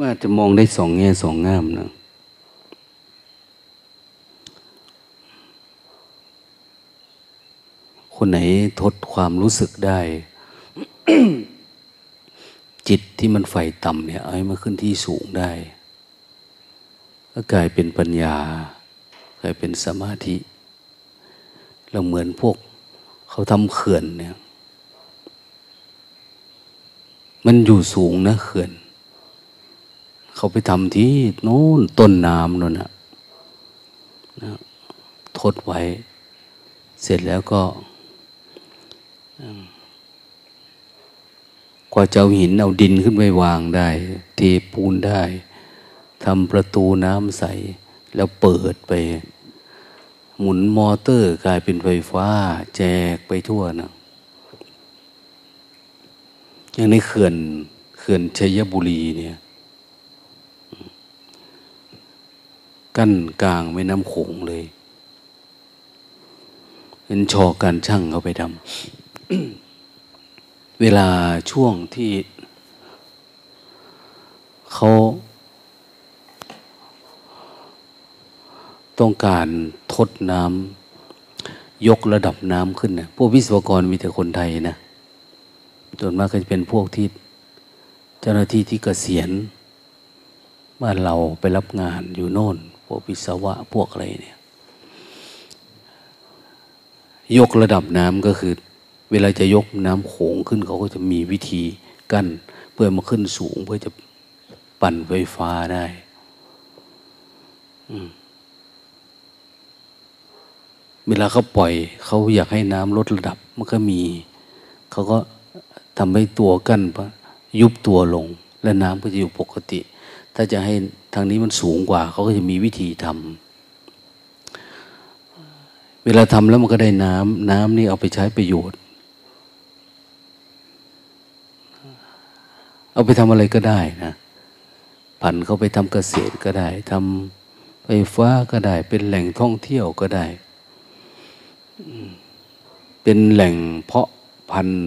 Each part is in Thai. ว่าจะมองได้สองแง่สองง่ามนะคนไหนทดความรู้สึกได้ จิตที่มันไฟต่ำเนี่ยเอาให้มันขึ้นที่สูงได้ก็กลายเป็นปัญญากลายเป็นสมาธิเราเหมือนพวกเขาทำเขื่อนเนี่ยมันอยู่สูงนะเขื่อนเขาไปทำที่โน้นต้นน้ำนั่นนะทดไว้เสร็จแล้วก็กว่าจะเอาหินเอาดินขึ้นไปวางได้เทปูนได้ทำประตูน้ำใสแล้วเปิดไปหมุนมอเตอร์กลายเป็นไฟฟ้าแจกไปทั่วนะอย่างในเขื่อนชัยบุรีเนี่ยกั้นกลางแม่น้ำโขงเลยเป็นชอการช่างเขาไปทำ เวลาช่วงที่เขาต้องการทดน้ำยกระดับน้ำขึ้นนะพวกวิศวกรมีแต่คนไทยนะส่วนมากก็จะเป็นพวกที่เจ้าหน้าที่ที่เกษียณบ้านเราไปรับงานอยู่โน่นพวกวิศวะพวกอะไรเนี่ยยกระดับน้ำก็คือเวลาจะยกน้ำโขงขึ้นเขาก็จะมีวิธีกั้นเพื่อมาขึ้นสูงเพื่อจะปั่นไฟฟ้าได้เวลาเขาปล่อยเขาอยากให้น้ำลดระดับมันก็มีเขาก็ทำให้ตัวกั้นยุบตัวลงและน้ำก็จะอยู่ปกติถ้าจะให้ทางนี้มันสูงกว่าเขาก็จะมีวิธีทำเวลาทำแล้วมันก็ได้น้ำนี่เอาไปใช้ประโยชน์เอาไปทำอะไรก็ได้นะผันเขาไปทำเกษตรก็ได้ทำไฟฟ้าก็ได้เป็นแหล่งท่องเที่ยวก็ได้เป็นแหล่งเพาะพันธุ์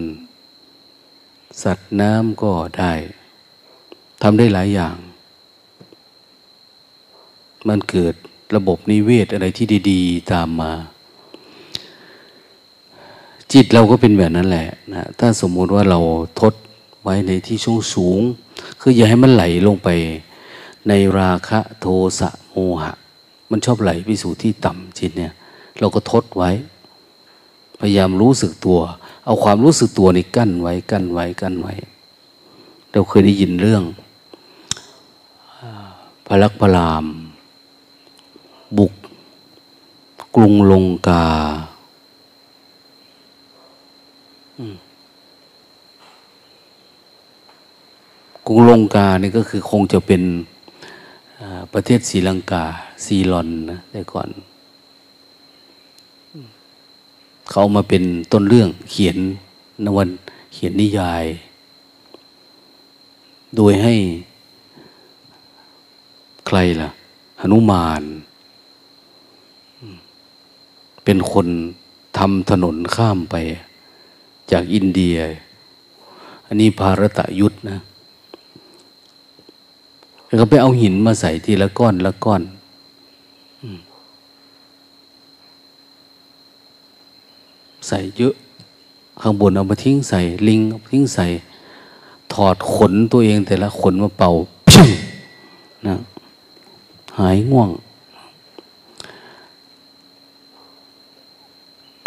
สัตว์น้ำก็ได้ทำได้หลายอย่างมันเกิดระบบนิเวศอะไรที่ดีๆตามมาจิตเราก็เป็นแบบนั้นแหละนะถ้าสมมติว่าเราทดไว้ในที่สูงคืออย่าให้มันไหลลงไปในราคะโทสะโมหะมันชอบไหลไปสู่ที่ต่ำจิตเนี่ยเราก็ทดไว้พยายามรู้สึกตัวเอาความรู้สึกตัวนี่กั้นไว้เราเคยได้ยินเรื่องพลักพลามบุกกรุงลงกานี่ก็คือคงจะเป็นประเทศศรีลังกาซีลอนนะแต่ก่อนเขามาเป็นต้นเรื่องเขียนนิยายโดยให้ใครล่ะหนุมานเป็นคนทำถนนข้ามไปจากอินเดียอันนี้ภารตยุทธนะเขาไปเอาหินมาใส่ทีละก้อนละก้อนใส่เยอะข้างบนเอามาทิ้งใส่ลิงเอาทิ้งใส่ถอดขนตัวเองแต่ละขนมาเป่า นะหายง่วง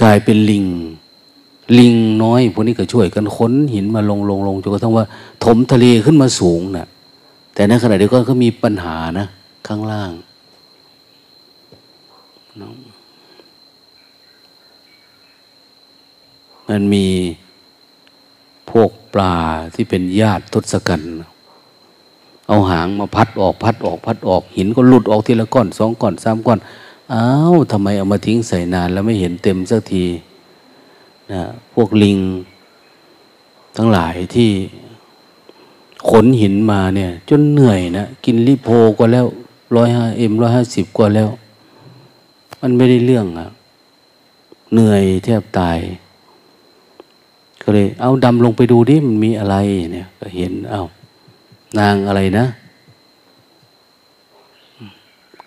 กลายเป็นลิงน้อยพวกนี้ก็ช่วยกันขนหินมาลงจนกระทั่งว่าถมทะเลขึ้นมาสูงนะแต่ในขณะเดียวกันก็มีปัญหานะข้างล่างมันมีพวกปลาที่เป็นญาติทศกัณฐ์เอาหางมาพัดออกหินก็หลุดออกทีละก้อนสองก้อนสามก้อนอ้าวทำไมเอามาทิ้งใส่นานแล้วไม่เห็นเต็มสักทีนะพวกลิงทั้งหลายที่ขนหินมาเนี่ยจนเหนื่อยนะกินลิโพก็แล้ว150ก็แล้วมันไม่ได้เรื่องอะเหนื่อยแทบตายก็เลยเอาดำลงไปดูดิมันมีอะไรเนี่ยก็เห็นนางอะไรนะ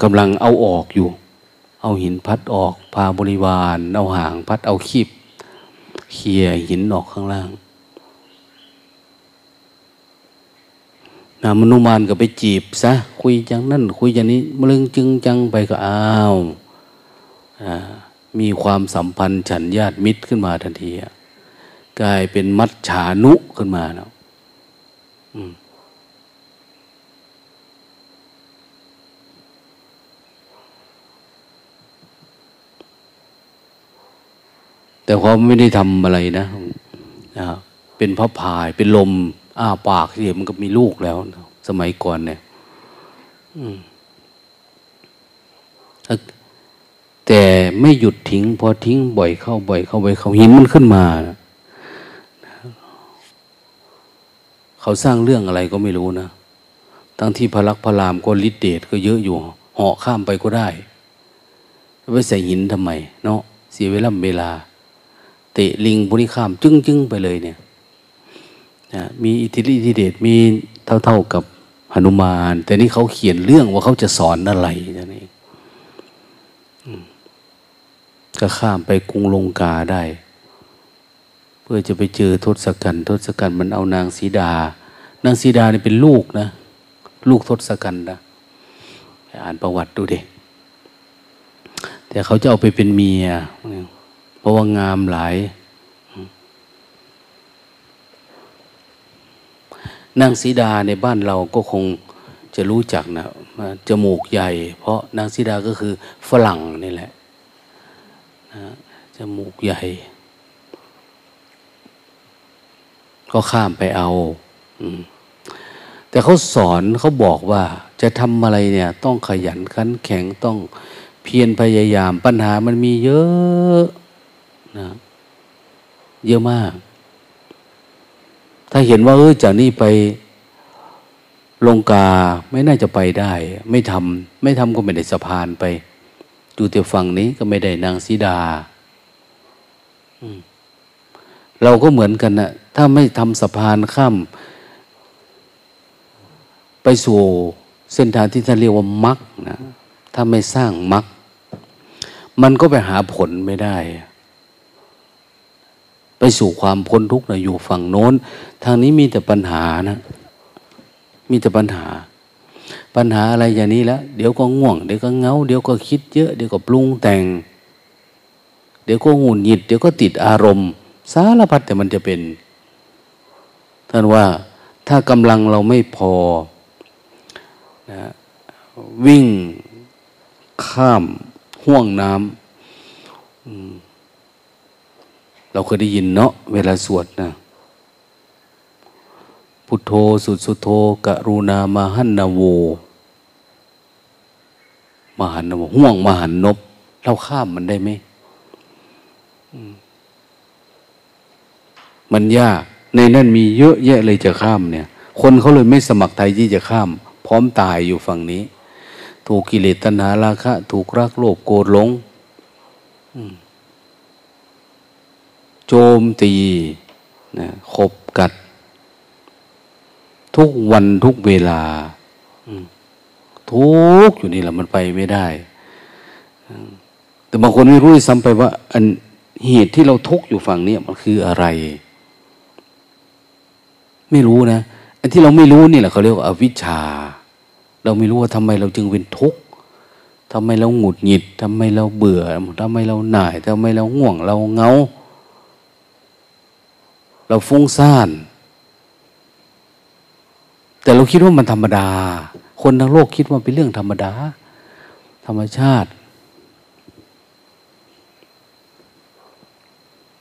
กำลังเอาออกอยู่เอาหินพัดออกพาบริวารเอาหางพัดเอาคีบเขี่ยหินออกข้างล่างนามนุมานก็ไปจีบซะคุยจังนั่นคุยจังนี้เรื่องจึงจังไปก็อ้าวมีความสัมพันธ์ฉันญาติมิตรขึ้นมาทันทีกลายเป็นมัจฉานุขึ้นมาแล้วแต่เขาไม่ได้ทำอะไรนะเป็นพระพายเป็นลมอ้าปากเสียมันก็มีลูกแล้วสมัยก่อนเนี่ยแต่ไม่หยุดทิ้งพอทิ้งบ่อยเข้าหินมันขึ้นมานะเขาสร้างเรื่องอะไรก็ไม่รู้นะทั้งที่พระลักษมณ์พระรามก็ฤทธิ์เดชก็เยอะอยู่เหาะข้ามไปก็ได้ไปใส่หินทำไมเนาะเสียเวลาเตะลิงพวกนี้ข้ามจึ้งไปเลยเนี่ยมีอิทธิฤทธิเดชมีเท่าๆกับหนุมานแต่นี่เขาเขียนเรื่องว่าเขาจะสอนอะไรนั่นเองก็ข้ามไปกรุงลงกาได้เพื่อจะไปเจอทศกัณฐ์มันเอานางสีดานางสีดานี่เป็นลูกนะลูกทศกัณฐ์นะไปอ่านประวัติดูดิแต่เขาจะเอาไปเป็นเมียเพราะว่างามหลายนางสีดาในบ้านเราก็คงจะรู้จักนะจมูกใหญ่เพราะนางสีดาก็คือฝรั่งนี่แหละจมูกใหญ่ก็ข้ามไปเอาแต่เขาสอนเขาบอกว่าจะทำอะไรเนี่ยต้องขยันขันแข็งต้องเพียรพยายามปัญหามันมีเยอะนะเยอะมากถ้าเห็นว่าจากนี้ไปลงกาไม่น่าจะไปได้ไม่ทำก็ไม่ได้สะพานไปดูแต่ฝั่งนี้ก็ไม่ได้นางสีดาเราก็เหมือนกันนะถ้าไม่ทำสะพานข้ามไปสู่เส้นทางที่ท่านเรียกว่ามรรคนะถ้าไม่สร้างมรรคมันก็ไปหาผลไม่ได้ไปสู่ความพ้นทุกข์นะอยู่ฝั่งโน้นทางนี้มีแต่ปัญหานะมีแต่ปัญหาอะไรอย่างนี้แล้วเดี๋ยวก็ง่วงเดี๋ยวก็เงาเดี๋ยวก็คิดเยอะเดี๋ยวก็ปรุงแต่งเดี๋ยวก็หงุดหงิดเดี๋ยวก็ติดอารมณ์สารพัดแต่มันจะเป็นท่านว่าถ้ากำลังเราไม่พอนะวิ่งข้ามห่วงน้ำเราเคยได้ยินเนาะเวลาสวดนะพุทโธสุโธกรุณามหันนโวห่วงมหันนบเราข้ามมันได้ไหมมันยากในนั้นมีเยอะแยะเลยจะข้ามเนี่ยคนเขาเลยไม่สมัครใจที่จะข้ามพร้อมตายอยู่ฝั่งนี้ถูกกิเลสตัณหาราคะถูกรักโลภโกรธหลงโจมตีนะขบกัดทุกวันทุกเวลาทุกอยู่นี่แหละมันไปไม่ได้แต่บางคนไม่รู้ซ้ำไปว่าอันเหตุที่เราทุกข์อยู่ฝั่งนี้มันคืออะไรไม่รู้นะอันที่เราไม่รู้นี่แหละเขาเรียกว่าอวิชชาเราไม่รู้ว่าทำไมเราจึงเป็นทุกข์ทำไมเราหงุดหงิดทำไมเราเบื่อทำไมเราหน่ายทำไมเราง่วงเราเงาเราฟุ้งซ่านแต่เราคิดว่ามันธรรมดาคนทั้งโลกคิดว่าเป็นเรื่องธรรมดาธรรมชาติ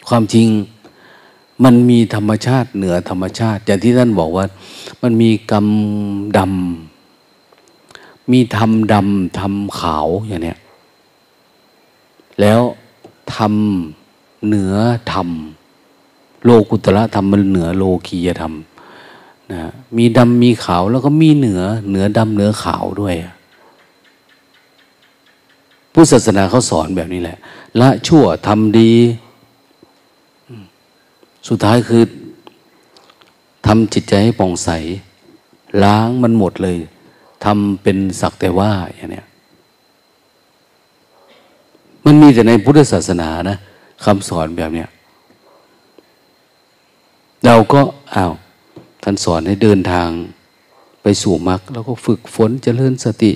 ความจริงมันมีธรรมชาติเหนือธรรมชาติอย่างที่ท่านบอกว่ามันมีกรรมดำมีธรรมดำธรรมขาวอย่างเนี้ยแล้วธรรมเหนือธรรมโลกุตระธรรมมันเหนือโลกียธรรมนะมีดำมีขาวแล้วก็มีเหนือดำเหนือขาวด้วยพุทธศาสนาเขาสอนแบบนี้แหละละชั่วทำดีสุดท้ายคือทำจิตใจให้ผ่องใสล้างมันหมดเลยทำเป็นสักแต่ว่าอย่างเนี้ย มันมีแต่ในพุทธศาสนานะคำสอนแบบเนี้ยเราก็ท่านสอนให้เดินทางไปสู่มรรคแล้วก็ฝึกฝนเจริญสติ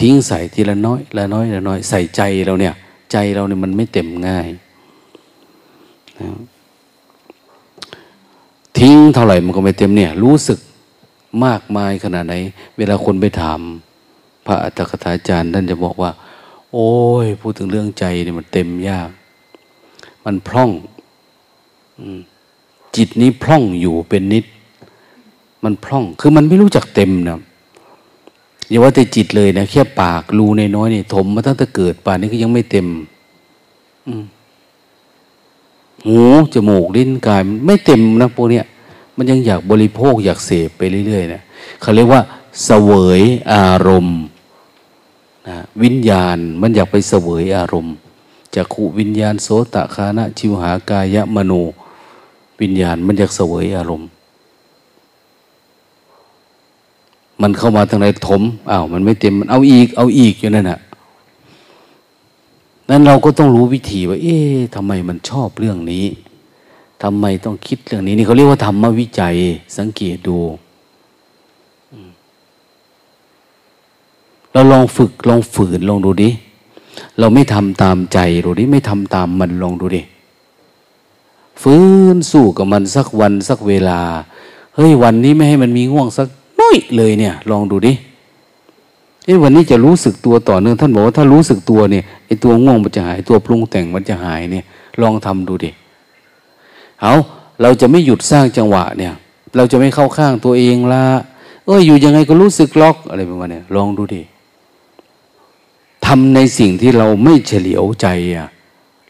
ทิ้งใส่ทีละน้อยละน้อยละน้อยใส่ใจเราเนี่ยใจเราเนี่ยมันไม่เต็มง่ายนะทิ้งเท่าไหร่มันก็ไม่เต็มเนี่ยรู้สึกมากมายขนาดไหนเวลาคนไปถามพระอัตถกถาจารย์ท่านจะบอกว่าโอ้ยพูดถึงเรื่องใจเนี่ยมันเต็มยากมันพร่องจิตนี้พร่องอยู่เป็นนิดมันพร่องคือมันไม่รู้จักเต็มนะอย่าว่าแต่จิตเลยนะแค่ปากรูน้อยๆนี่ถมมาตั้งแต่เกิดป่านนี้ก็ยังไม่เต็มหูจมูกลิ้นกายไม่เต็มนะพวกเนี้ยมันยังอยากบริโภคอยากเสพไปเรื่อยๆนะเขาเรียกว่าเสวยอารมณ์นะวิญญาณมันอยากไปเสวยอารมณ์จักขุวิญญาณโสตคานะชิวหากายะมโนวิญญาณมันอยากเสวยอารมณ์มันเข้ามาทางไหนถมมันไม่เต็มมันเอาอีกอยู่นั่นน่ะนั้นเราก็ต้องรู้วิธีว่าทำไมมันชอบเรื่องนี้ทำไมต้องคิดเรื่องนี้นี่เขาเรียกว่าธรรมวิจัยสังเกตดูเราลองฝึกลองฝืนลองดูดิเราไม่ทำตามใจดูดิไม่ทำตามมันลองดูดิฝืนสู้กับมันสักวันสักเวลาเฮ้ยวันนี้ไม่ให้มันมีง่วงสักน้อยเลยเนี่ยลองดูดิวันนี้จะรู้สึกตัวต่อเนื่องท่านบอกว่าถ้ารู้สึกตัวเนี่ยไอ้ตัวง่วงมันจะหายตัวปรุงแต่งมันจะหายเนี่ยลองทำดูดิเราจะไม่หยุดสร้างจังหวะเนี่ยเราจะไม่เข้าข้างตัวเองละอยู่ยังไงก็รู้สึกล็อกอะไรประมาณนี้ลองดูดิทำในสิ่งที่เราไม่เฉลียวใจ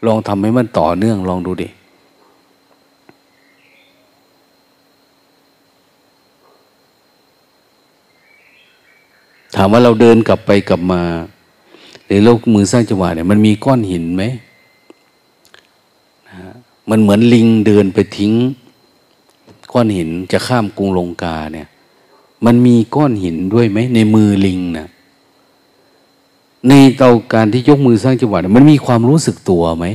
ลองทำให้มันต่อเนื่องลองดูดิถามว่าเราเดินกลับไปกลับมาในโลกมือสร้างจังหวะเนี่ยมันมีก้อนหินไหมมันเหมือนลิงเดินไปทิ้งก้อนหินจะข้ามกรุงลงกาเนี่ยมันมีก้อนหินด้วยไหมในมือลิงนะในเตาการที่ยกมือสร้างจังหวะมันมีความรู้สึกตัวไหม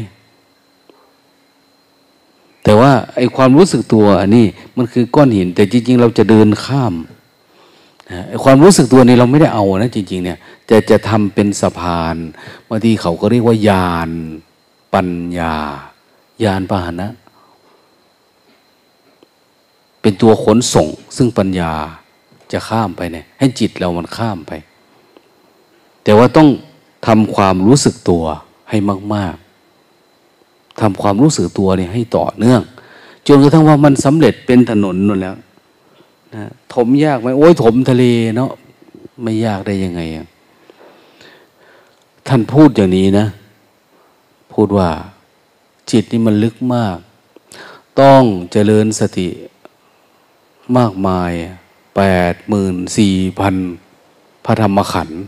แต่ว่าไอ้ความรู้สึกตัวอันนี้มันคือก้อนหินแต่จริงๆเราจะเดินข้ามความรู้สึกตัวนี้เราไม่ได้เอานะจริงๆเนี่ยจะทำเป็นสะพานบางทีเขาก็เรียกว่าญาณปัญญาญาณพาหนะเป็นตัวขนส่งซึ่งปัญญาจะข้ามไปเนี่ยให้จิตเรามันข้ามไปแต่ว่าต้องทำความรู้สึกตัวให้มากๆทำความรู้สึกตัวเนี่ยให้ต่อเนื่องจนกระทั่งว่ามันสำเร็จเป็นถนนนั่นแล้วนะถมยากไหมโอ้ยถมทะเลเนาะไม่ยากได้ยังไงท่านพูดอย่างนี้นะพูดว่าจิตนี่มันลึกมากต้องเจริญสติมากมาย 84,000 พระธรรมขันธ์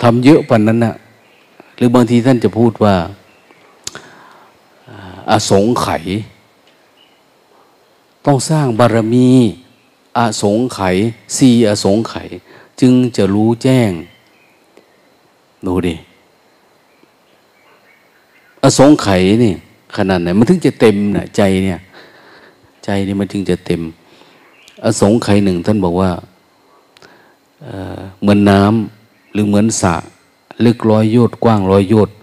ทำเยอะปันนั้นนะหรือบางทีท่านจะพูดว่าอสงไขยต้องสร้างบารมีอสงไขย4อสงไขยจึงจะรู้แจ้งดูดิอสงไขยนี่ขนาดไหนมันถึงจะเต็มนะใจเนี่ยใจนี่มันถึงจะเต็มอสงไขยหนึ่งท่านบอกว่าเหมือนน้ำหรือเหมือนสระลึก100 โยชน์กว้าง100 โยชน์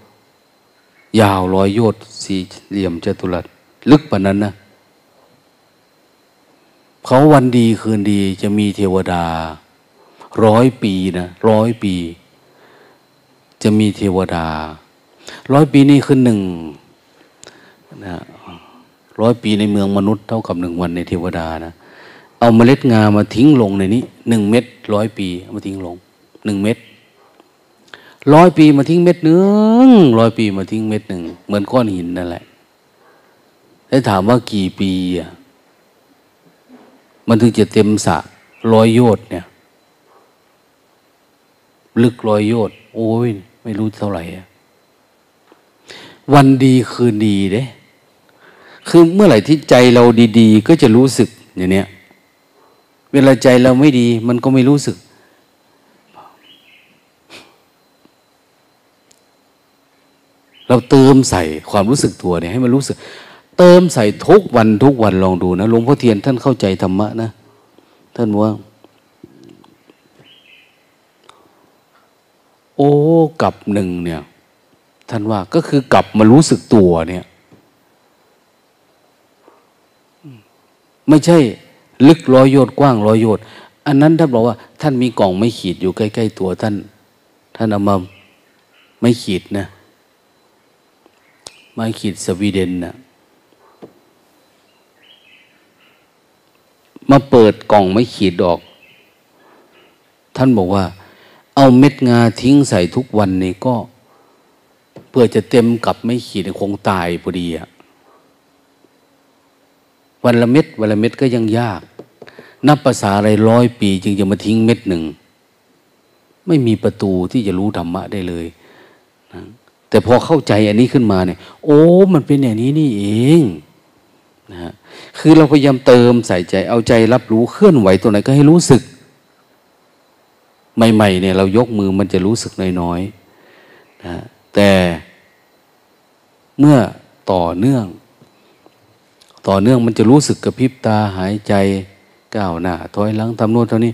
ยาว100 โยชน์สี่เหลี่ยมจัตุรัสลึกกว่านั้นนะเขาวันดีคืนดีจะมีเทวดา100 ปีนะ100 ปีจะมีเทวดา100 ปีนี่คือ1นะ100 ปีในเมืองมนุษย์เท่ากับ1 วันในเทวดานะเอาเมล็ดงามาทิ้งลงในนี้1 เม็ด100 ปีเอามาทิ้งลง1 เม็ด100 ปีมาทิ้งเม็ดนึง100 ปีมาทิ้งเม็ดนึงเหมือนก้อนหินนั่นแหละได้ถามว่ากี่ปีมันถึงจะเต็มสระ100 โยชน์เนี่ยลึก100 โยชน์โอ้ยไม่รู้เท่าไหร่วันดีคืนดีเด้คือเมื่อไหร่ที่ใจเราดีๆก็จะรู้สึกอย่างเนี้ยเวลาใจเราไม่ดีมันก็ไม่รู้สึก เราเติมใส่ความรู้สึกตัวเนี่ยให้มันรู้สึกเติมใส่ทุกวันลองดูนะหลวงพ่อเทียนท่านเข้าใจธรรมะนะท่านว่าโอ้กับหนึ่งเนี่ยท่านว่าก็คือกลับมารู้สึกตัวเนี่ยไม่ใช่ลึกร้อยโยชน์กว้างร้อยโยชน์อันนั้นท่านบอกว่าท่านมีกล่องไม้ขีดอยู่ใกล้ๆตัวท่านเอามาไม้ขีดนะไม้ขีดสวีเดนนะมาเปิดกล่องไม้ขีดออกท่านบอกว่าเอาเม็ดงาทิ้งใส่ทุกวันนี่ก็เพื่อจะเต็มกับไม่ขีดคงตายพอดีอะวันละเม็ดก็ยังยากนับภาษาอะไร100 ปีจึงจะมาทิ้งเม็ดหนึ่งไม่มีประตูที่จะรู้ธรรมะได้เลยนะแต่พอเข้าใจอันนี้ขึ้นมาเนี่ยโอ้มันเป็นอย่างนี้นี่เองนะคือเราพยายามเติมใส่ใจเอาใจรับรู้เคลื่อนไหวตัวไหนก็ให้รู้สึกใหม่ๆเนี่ยเรายกมือมันจะรู้สึกน้อยๆนะแต่เมื่อต่อเนื่องมันจะรู้สึกกระพริบตาหายใจก้าวหน้าถอยหลังทำโน่นเท่านี้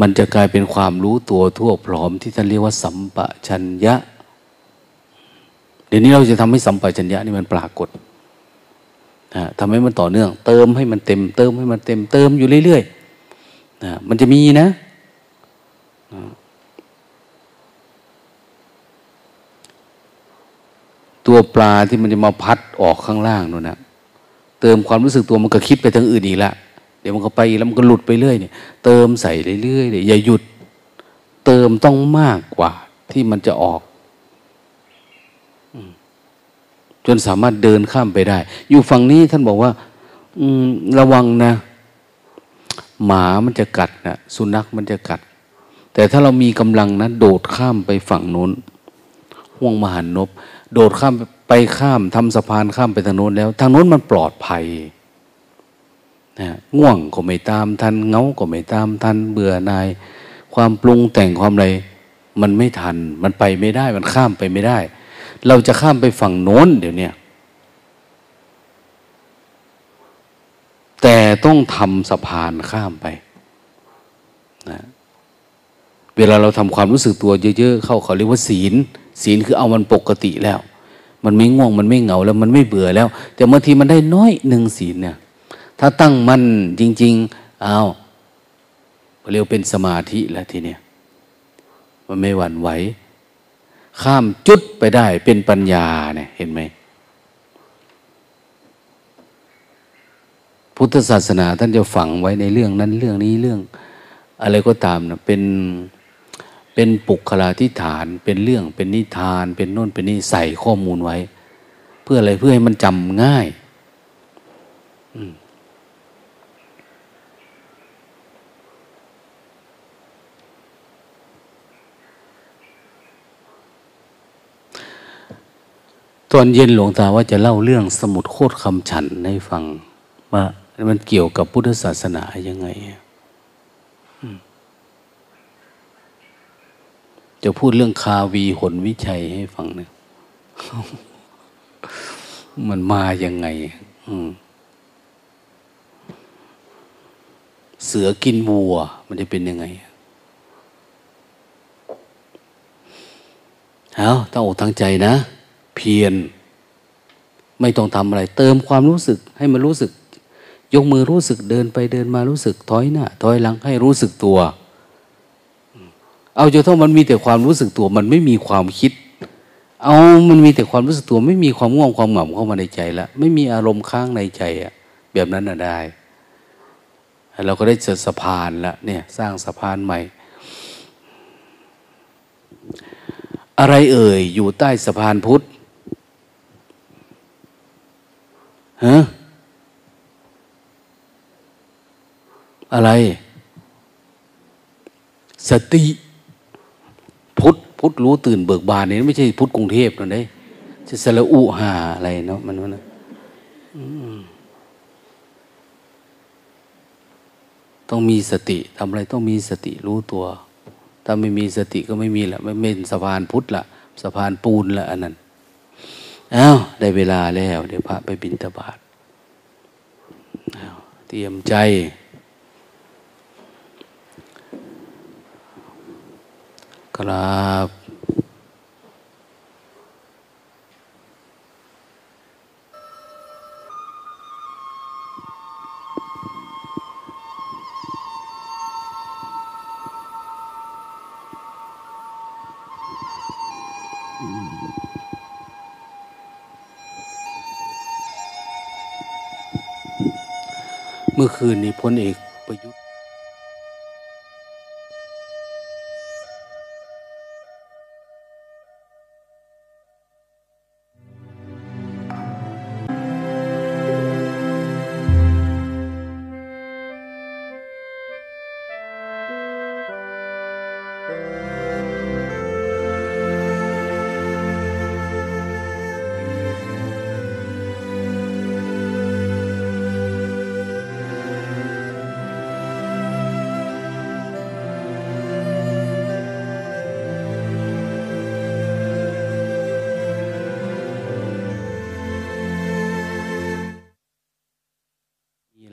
มันจะกลายเป็นความรู้ตัวทั่วพร้อมที่ท่านเรียกว่าสัมปชัญญะเดี๋ยวนี้เราจะทำให้สัมปชัญญะนี่มันปรากฏนะทำให้มันต่อเนื่องเติมให้มันเต็มเติมอยู่เรื่อยๆนะมันจะมีนะตัวปลาที่มันจะมาพัดออกข้างล่างนู่นนะเติมความรู้สึกตัวมันก็คิดไปทางอื่นอีกละเดี๋ยวมันก็ไปแล้วมันก็หลุดไปเรื่อยเนี่ยเติมใส่เรื่อยๆอย่าหยุดเติมต้องมากกว่าที่มันจะออกจนสามารถเดินข้ามไปได้อยู่ฝั่งนี้ท่านบอกว่าระวังนะหมามันจะกัดนะสุนัขมันจะกัดแต่ถ้าเรามีกำลังนะโดดข้ามไปฝั่งนู้นห่วงมหันนบโดดข้ามไปทำสะพานข้ามไปทางโน้นแล้วทางโน้นมันปลอดภัยนะง่วงก็ไม่ตามทันเงาก็ไม่ตามทันเบื่อนายความปรุงแต่งความอะไรมันไม่ทันมันไปไม่ได้มันข้ามไปไม่ได้เราจะข้ามไปฝั่งโน้นเดี๋ยวนี้แต่ต้องทำสะพานข้ามไปนะเวลาเราทำความรู้สึกตัวเยอะๆเข้าเขาเรียกว่าศีลคือเอามันปกติแล้วมันไม่ง่วงมันไม่เหงาแล้วมันไม่เบื่อแล้วแต่บางทีมันได้น้อยหนึ่งศีลเนี่ยถ้าตั้งมั่นจริงๆอ้าวเรียกเป็นสมาธิแล้วทีเนี้ยมันไม่หวั่นไหวข้ามจุดไปได้เป็นปัญญาเนี่ยเห็นไหมพุทธศาสนาท่านจะฝังไว้ในเรื่องนั้นเรื่องนี้เรื่องอะไรก็ตามนะเป็นปุคลาธิฐานเป็นเรื่องเป็นนิทานเป็นโน่นเป็นนี่ใส่ข้อมูลไว้เพื่ออะไรเพื่อให้มันจำง่ายตอนเย็นหลวงตาว่าจะเล่าเรื่องสมุดโคตรคำฉันให้ฟังว่ามันเกี่ยวกับพุทธศาสนายังไงจะพูดเรื่องคาวีหนวิชัยให้ฟังเนี่ย มันมายังไงเสือกินวัวมันจะเป็นยังไงเอาตั้งอกตั้งใจนะเพียรไม่ต้องทำอะไรเติมความรู้สึกให้มันรู้สึกยกมือรู้สึกเดินไปเดินมารู้สึกถอยหน้าถอยหลังให้รู้สึกตัวเอาจนถ้ามันมีแต่ความรู้สึกตัวมันไม่มีความคิดเอามันมีแต่ความรู้สึกตัวไม่มีความง่วงความเหงาเข้ามาในใจละไม่มีอารมณ์ค้างในใจอะแบบนั้นอะได้เราก็ได้เจอสะพานละเนี่ยสร้างสะพานใหม่อะไรเอ่ยอยู่ใต้สะพานพุทธฮะอะไรสติพุทธรู้ตื่นเบิกบานนี่ไม่ใช่พุทธกรุงเทพนะเด้จะสระอุหาอะไรเนาะมันนะต้องมีสติทำอะไรต้องมีสติรู้ตัวถ้าไม่มีสติก็ไม่มีละไม่เป็นสะพานพุทธละ สะพานปูนละอันนั้นอ้าวได้เวลาแล้วเดี๋ยวพระไปบิณฑบาตเตรียมใจกราบเมื่อคืนนี้พลเอกประยุทธ์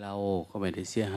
เราก็ไม่ได้เสีย